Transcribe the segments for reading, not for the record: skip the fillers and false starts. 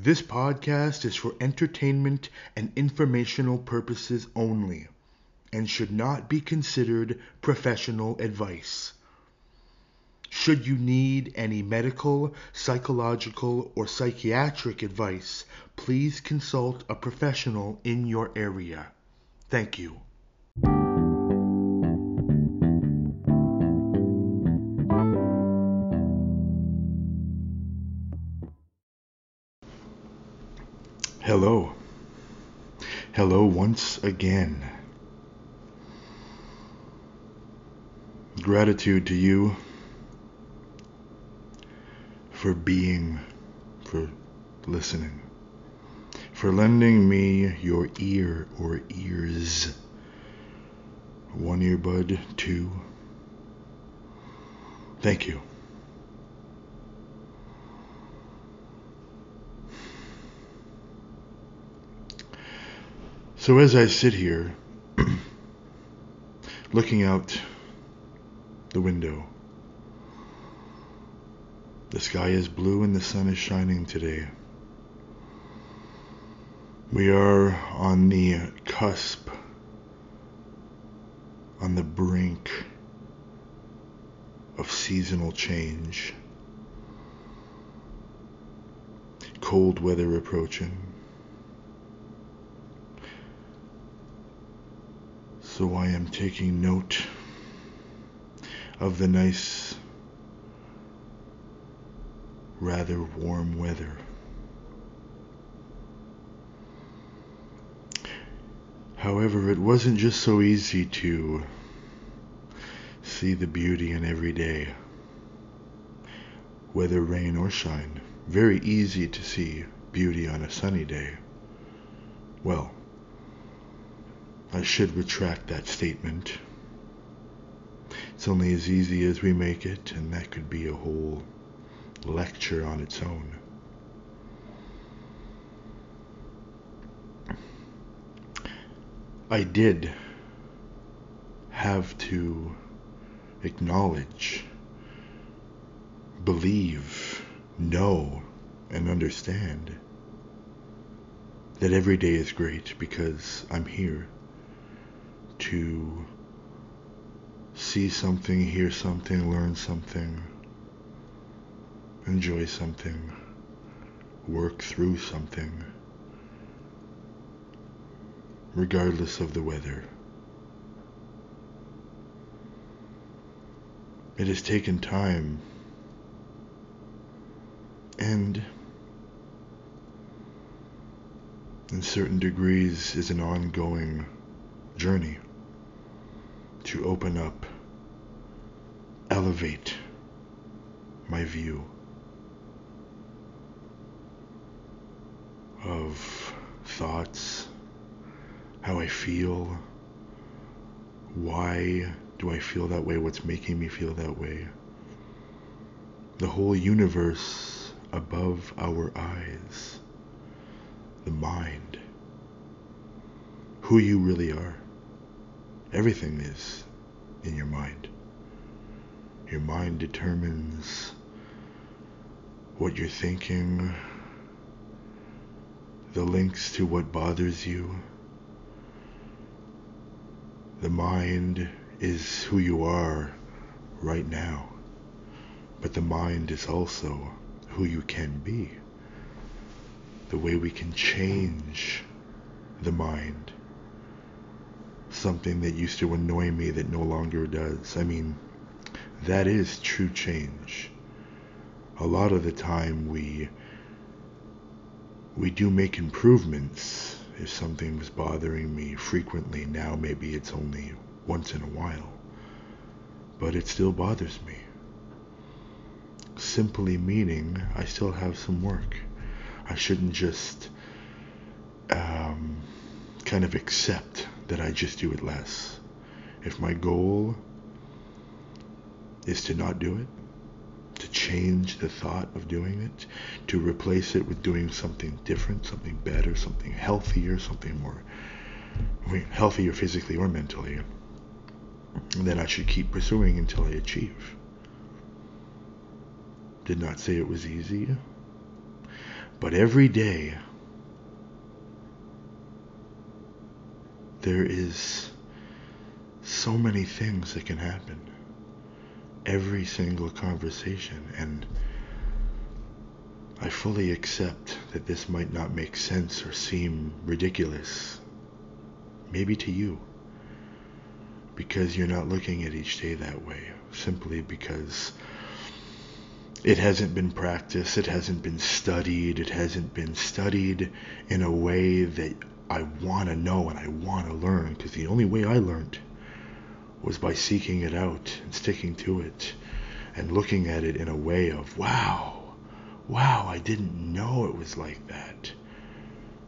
This podcast is for entertainment and informational purposes only, and should not be considered professional advice. Should you need any medical, psychological, or psychiatric advice, please consult a professional in your area. Thank you. Hello. Hello once again. Gratitude to you for being, for listening, for lending me your ear or ears. One earbud, two. Thank you. So as I sit here, looking out the window, the sky is blue and the sun is shining today. We are on the cusp, on the brink of seasonal change. Cold weather approaching. So I am taking note of the nice, rather warm weather. However, it wasn't just so easy to see the beauty in every day, whether rain or shine. Very easy to see beauty on a sunny day. Well, I should retract that statement. It's only as easy as we make it, and that could be a whole lecture on its own. I did have to acknowledge, believe, know, and understand that every day is great because I'm here to see something, hear something, learn something, enjoy something, work through something, regardless of the weather. It has taken time, and in certain degrees is an ongoing journey to open up, elevate my view of thoughts, how I feel, why do I feel that way, what's making me feel that way, the whole universe above our eyes, the mind, who you really are. Everything is in your mind. Your mind determines what you're thinking, the links to what bothers you. The mind is who you are right now, but the mind is also who you can be. The way we can change the mind. Something that used to annoy me that no longer does. I mean, that is true change. A lot of the time we do make improvements. If something was bothering me frequently, now maybe it's only once in a while. But it still bothers me. Simply meaning I still have some work. I shouldn't just kind of accept that I just do it less. If my goal is to not do it, to change the thought of doing it, to replace it with doing something different, something better, something healthier, something more healthier physically or mentally, then I should keep pursuing until I achieve. Did not say it was easy, But every day there is so many things that can happen. Every single conversation, and I fully accept that this might not make sense or seem ridiculous, maybe to you, because you're not looking at each day that way, simply because it hasn't been practiced, it hasn't been studied, it hasn't been studied in a way that I want to know and I want to learn, because the only way I learned was by seeking it out and sticking to it and looking at it in a way of, wow, I didn't know it was like that.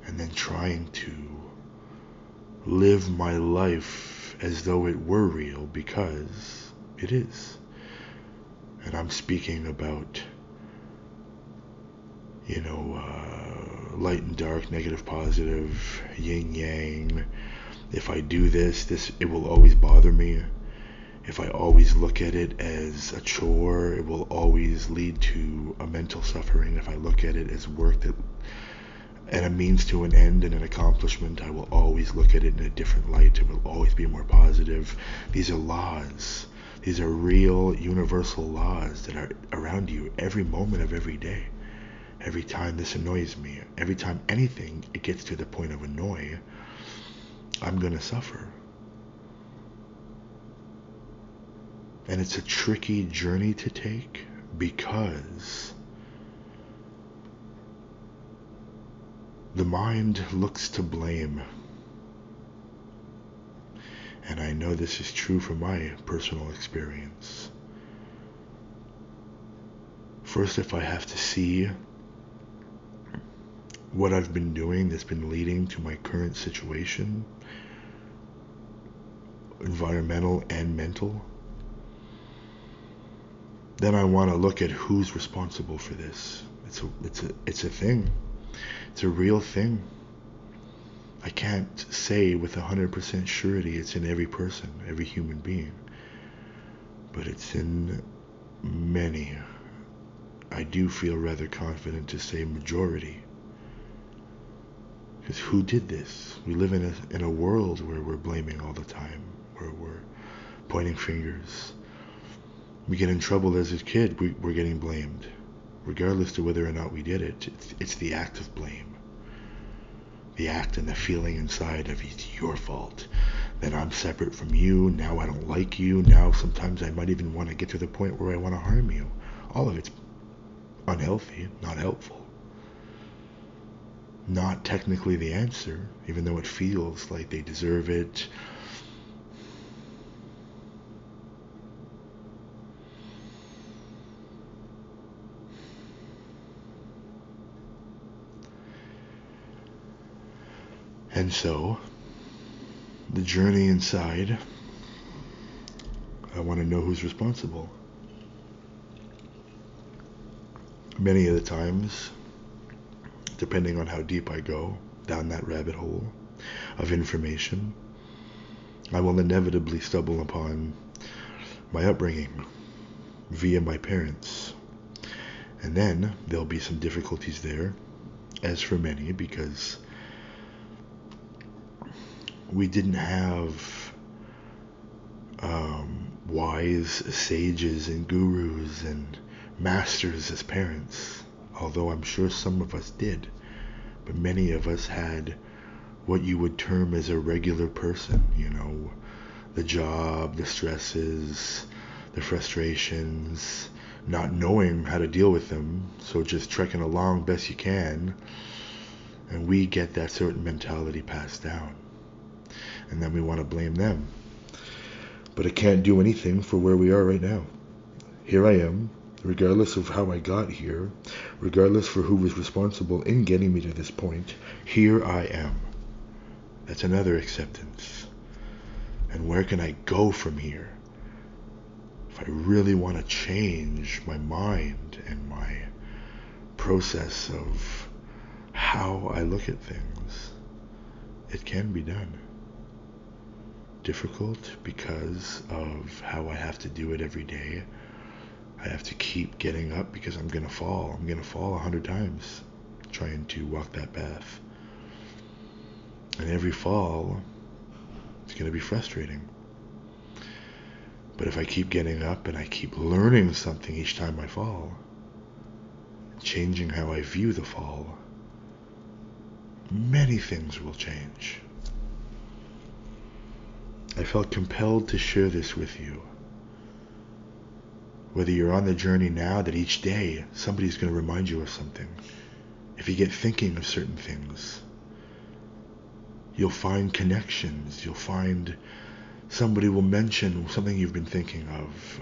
And then trying to live my life as though it were real, because it is. And I'm speaking about, light and dark, negative, positive, yin yang. If I do this, it will always bother me. If I always look at it as a chore, it will always lead to a mental suffering. If I look at it as work that, and a means to an end and an accomplishment, I will always look at it in a different light. It will always be more positive. These are laws. These are real, universal laws that are around you every moment of every day. Every time this annoys me, every time anything, it gets to the point of annoy, I'm going to suffer. And it's a tricky journey to take, because the mind looks to blame. And I know this is true from my personal experience. First, if I have to see what I've been doing that's been leading to my current situation, environmental and mental, then I want to look at who's responsible for this. It's a thing. It's a real thing. I can't say with 100% surety it's in every person, every human being, but it's in many. I do feel rather confident to say majority, because who did this? We live in a world where we're blaming all the time, where we're pointing fingers. We get in trouble as a kid, we're getting blamed. Regardless to whether or not we did it, it's the act of blame. The act and the feeling inside of, it's your fault, that I'm separate from you, now I don't like you, now sometimes I might even want to get to the point where I want to harm you. All of it's unhealthy, not helpful. Not technically the answer, even though it feels like they deserve it. And so, the journey inside, I want to know who's responsible. Many of the times, depending on how deep I go down that rabbit hole of information, I will inevitably stumble upon my upbringing via my parents. And then, there'll be some difficulties there, as for many, because we didn't have wise sages and gurus and masters as parents, although I'm sure some of us did, but many of us had what you would term as a regular person, the job, the stresses, the frustrations, not knowing how to deal with them, so just trekking along best you can, and we get that certain mentality passed down. And then we want to blame them. But it can't do anything for where we are right now. Here I am, regardless of how I got here, regardless for who was responsible in getting me to this point, here I am. That's another acceptance. And where can I go from here? If I really want to change my mind and my process of how I look at things, it can be done. Difficult because of how I have to do it every day. I have to keep getting up because I'm going to fall. I'm going to fall 100 times. Try to walk that path. And every fall, it's going to be frustrating. But if I keep getting up and I keep learning something each time I fall, changing how I view the fall, many things will change. I felt compelled to share this with you. Whether you're on the journey now that each day somebody's going to remind you of something, if you get thinking of certain things, you'll find connections, you'll find somebody will mention something you've been thinking of.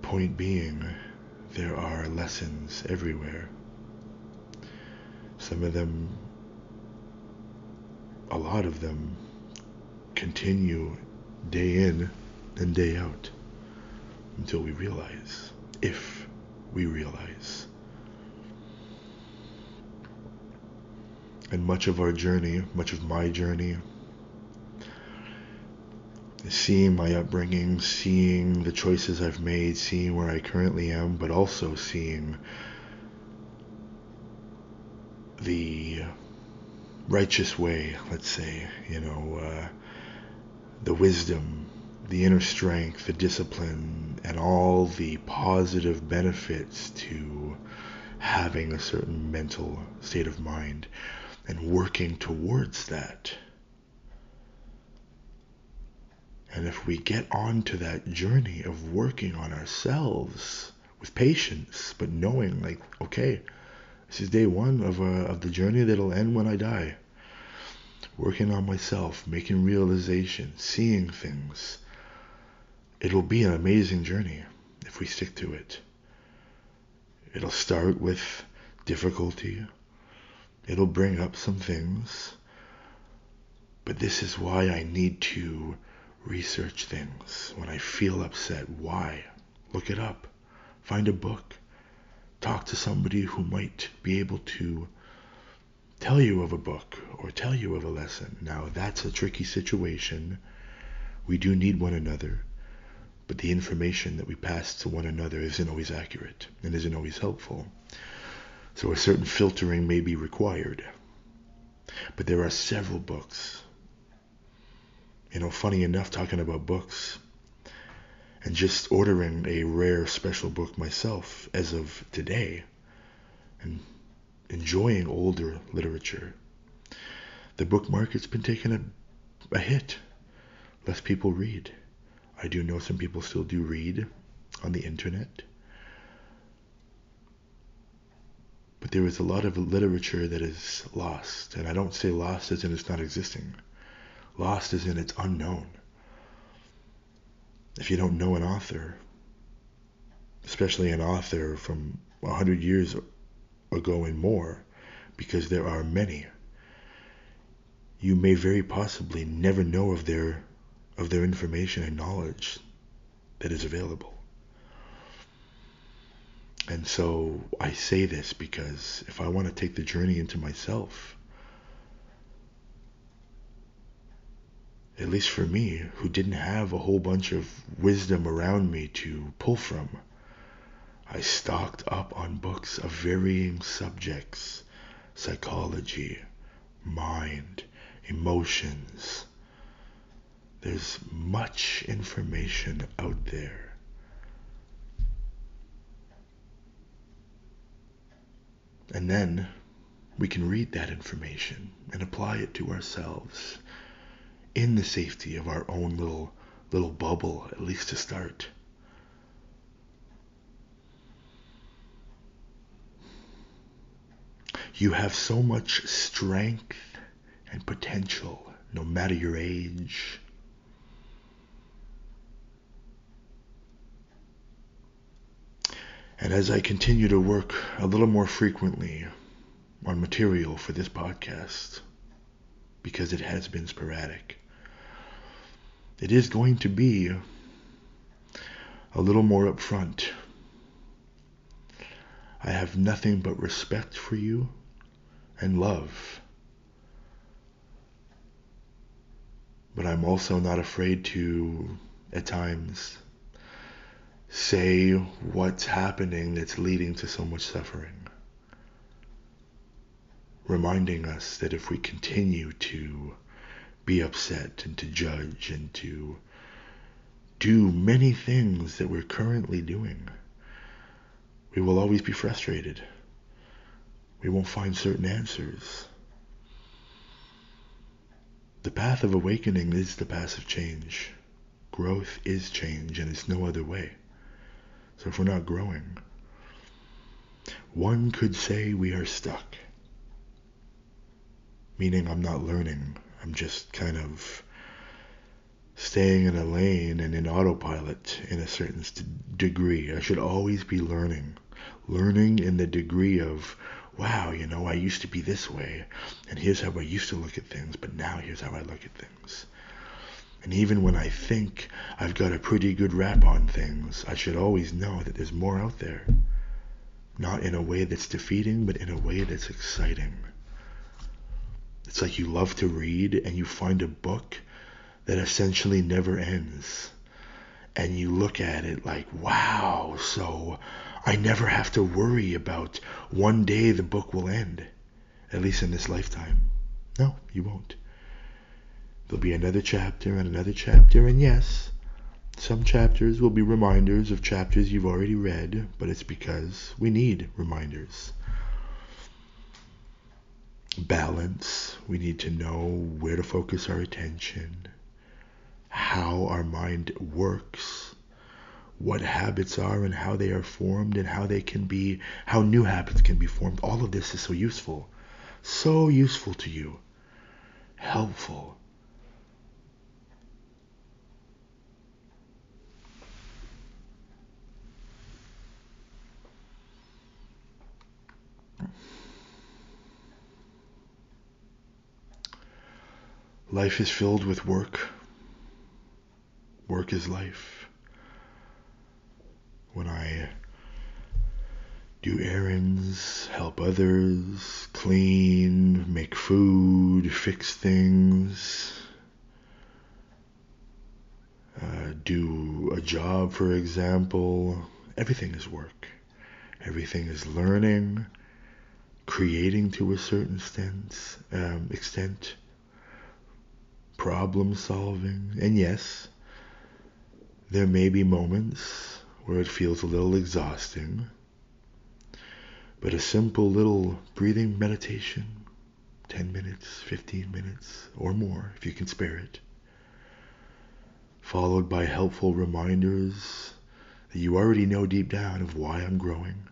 Point being, there are lessons everywhere. Some of them, a lot of them, continue day in and day out until we realize, if we realize. And much of our journey, much of my journey, is seeing my upbringing, seeing the choices I've made, seeing where I currently am, but also seeing the righteous way, let's say, the wisdom, the inner strength, the discipline, and all the positive benefits to having a certain mental state of mind and working towards that. And if we get onto that journey of working on ourselves with patience, but knowing, like, okay, this is day one of the journey that'll end when I die. Working on myself, making realizations, seeing things. It'll be an amazing journey if we stick to it. It'll start with difficulty. It'll bring up some things. But this is why I need to research things. When I feel upset, why? Look it up. Find a book. Talk to somebody who might be able to tell you of a book or tell you of a lesson. Now, that's a tricky situation. We do need one another, but the information that we pass to one another isn't always accurate and isn't always helpful. So a certain filtering may be required. But there are several books. Funny enough, talking about books, and just ordering a rare special book myself as of today, and enjoying older literature. The book market's been taking a hit. Less people read. I do know some people still do read on the internet. But there is a lot of literature that is lost. And I don't say lost as in it's not existing. Lost as in it's unknown. If you don't know an author, especially an author from 100 years ago and more, because there are many, you may very possibly never know of their information and knowledge that is available. And so I say this because if I want to take the journey into myself, at least for me, who didn't have a whole bunch of wisdom around me to pull from, I stocked up on books of varying subjects: psychology, mind, emotions. There's much information out there. And then we can read that information and apply it to ourselves in the safety of our own little bubble, at least to start. You have so much strength and potential, no matter your age. And as I continue to work a little more frequently on material for this podcast, because it has been sporadic, it is going to be a little more upfront. I have nothing but respect for you and love. But I'm also not afraid to, at times, say what's happening that's leading to so much suffering. Reminding us that if we continue to be upset and to judge and to do many things that we're currently doing, we will always be frustrated. We won't find certain answers. The path of awakening is the path of change. Growth is change, and it's no other way. So if we're not growing, one could say we are stuck. Meaning I'm not learning. I'm just kind of staying in a lane and in autopilot in a certain degree. I should always be learning. Learning in the degree of, wow, I used to be this way, and here's how I used to look at things, but now here's how I look at things. And even when I think I've got a pretty good rap on things, I should always know that there's more out there. Not in a way that's defeating, but in a way that's exciting. It's like you love to read, and you find a book that essentially never ends. And you look at it like, wow, so I never have to worry about one day the book will end, at least in this lifetime. No, you won't. There'll be another chapter and another chapter, and yes, some chapters will be reminders of chapters you've already read, but it's because we need reminders. Balance. We need to know where to focus our attention, how our mind works, what habits are and how they are formed, and how new habits can be formed. All of this is so useful to you, helpful. Life is filled with work. Work is life. When I do errands, help others, clean, make food, fix things, do a job, for example, everything is work. Everything is learning, creating to a certain extent, problem solving. And yes, there may be moments where it feels a little exhausting, but a simple little breathing meditation, 10 minutes, 15 minutes, or more, if you can spare it, followed by helpful reminders that you already know deep down of why I'm growing,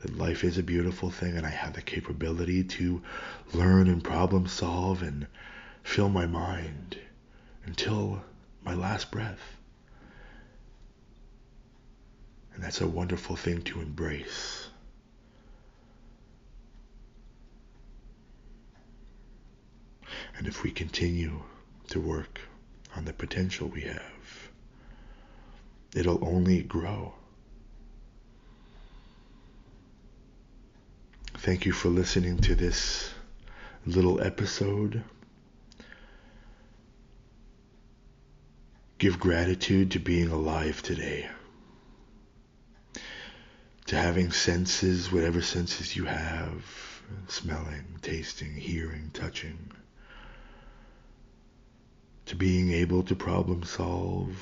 that life is a beautiful thing and I have the capability to learn and problem solve and fill my mind until my last breath. And that's a wonderful thing to embrace. And if we continue to work on the potential we have, it'll only grow. Thank you for listening to this little episode. Give gratitude to being alive today. To having senses, whatever senses you have, smelling, tasting, hearing, touching, to being able to problem solve,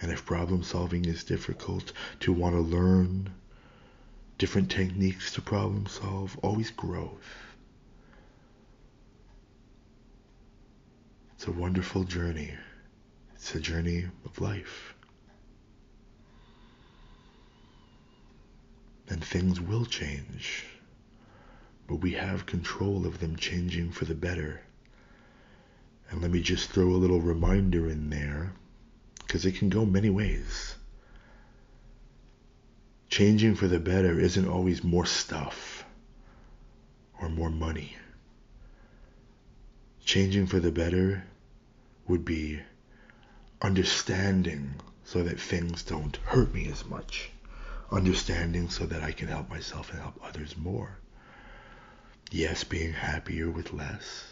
and if problem solving is difficult, to want to learn different techniques to problem solve, always growth. It's a wonderful journey. It's a journey of life. And things will change, but we have control of them changing for the better. And let me just throw a little reminder in there, because it can go many ways. Changing for the better isn't always more stuff or more money. Changing for the better would be understanding so that things don't hurt me as much. Understanding so that I can help myself and help others more. Yes, being happier with less.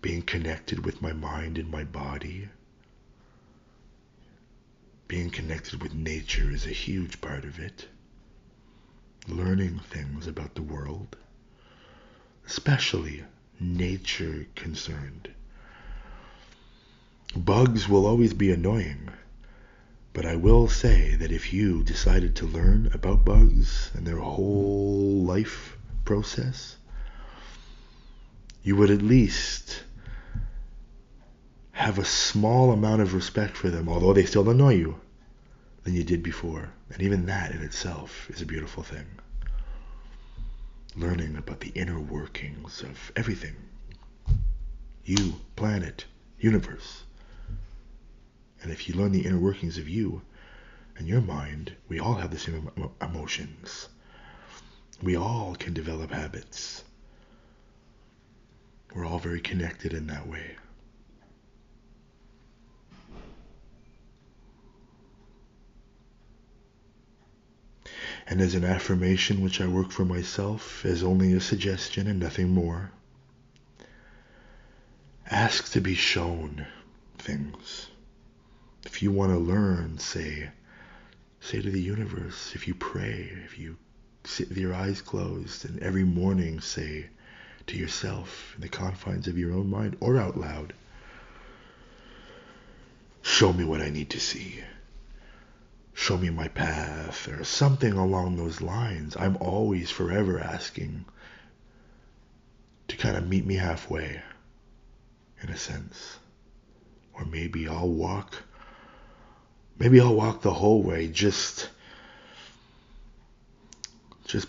Being connected with my mind and my body. Being connected with nature is a huge part of it. Learning things about the world, especially nature concerned. Bugs will always be annoying, but I will say that if you decided to learn about bugs and their whole life process, you would at least have a small amount of respect for them, although they still annoy you, than you did before. And even that in itself is a beautiful thing. Learning about the inner workings of everything. You, planet, universe. And if you learn the inner workings of you and your mind, we all have the same emotions. We all can develop habits. We're all very connected in that way. And as an affirmation which I work for myself, as only a suggestion and nothing more, ask to be shown things. If you want to learn, say to the universe, if you pray, if you sit with your eyes closed, and every morning say to yourself in the confines of your own mind or out loud, show me what I need to see. Show me my path, or something along those lines. I'm always forever asking to kind of meet me halfway, in a sense. Or maybe I'll walk the whole way, just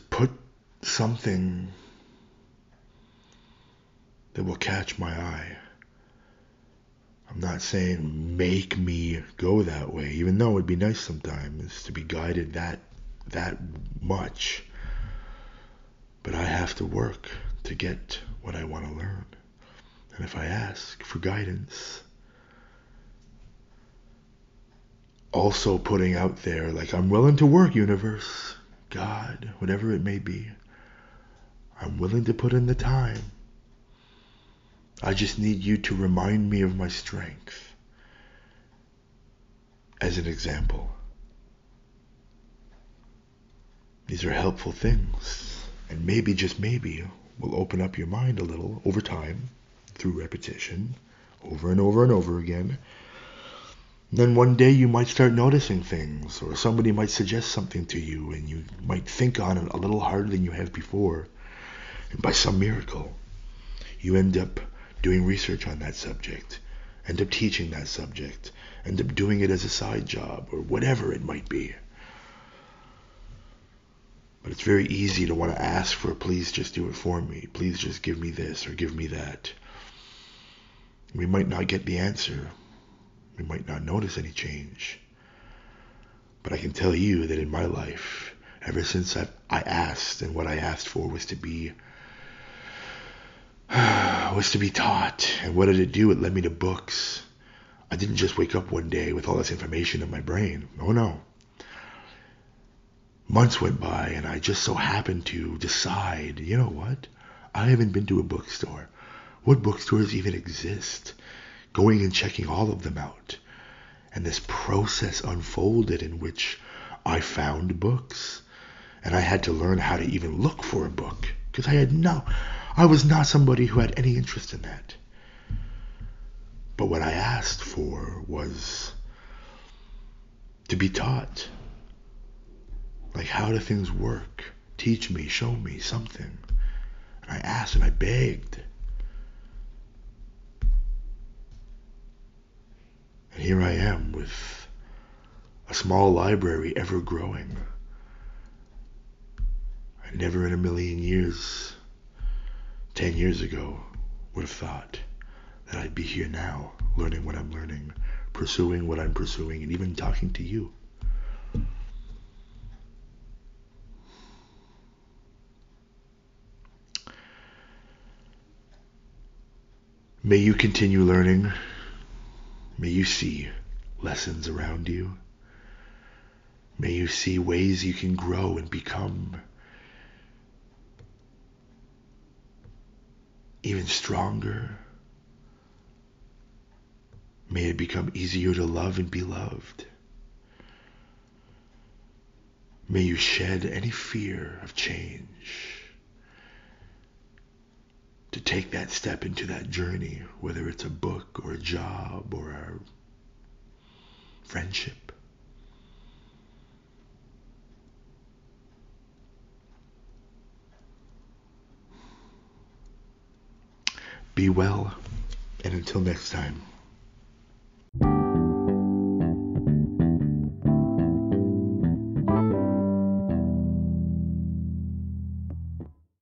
put something that will catch my eye. I'm not saying make me go that way, even though it would be nice sometimes to be guided that much. But I have to work to get what I want to learn. And if I ask for guidance, also putting out there, like, I'm willing to work, universe, God, whatever it may be. I'm willing to put in the time. I just need you to remind me of my strength. As an example. These are helpful things. And maybe, just maybe, will open up your mind a little over time, through repetition, over and over and over again. And then one day you might start noticing things, or somebody might suggest something to you, and you might think on it a little harder than you have before. And by some miracle, you end up doing research on that subject, end up teaching that subject, end up doing it as a side job, or whatever it might be. But it's very easy to want to ask for, please just do it for me, please just give me this or give me that. We might not get the answer, we might not notice any change, but I can tell you that in my life, ever since I asked, and what I asked for was to be taught. And what did it do? It led me to books. I didn't just wake up one day with all this information in my brain. Oh no. Months went by and I just so happened to decide, you know what? I haven't been to a bookstore. What bookstores even exist? Going and checking all of them out. And this process unfolded in which I found books. And I had to learn how to even look for a book. Because I was not somebody who had any interest in that. But what I asked for was to be taught. Like, how do things work? Teach me, show me something. And I asked and I begged. And here I am with a small library ever growing. I never in a million years, 10 years ago, would have thought that I'd be here now, learning what I'm learning, pursuing what I'm pursuing, and even talking to you. May you continue learning. May you see lessons around you. May you see ways you can grow and become even stronger. May it become easier to love and be loved. May you shed any fear of change to take that step into that journey, whether it's a book or a job or a friendship. Be well, and until next time.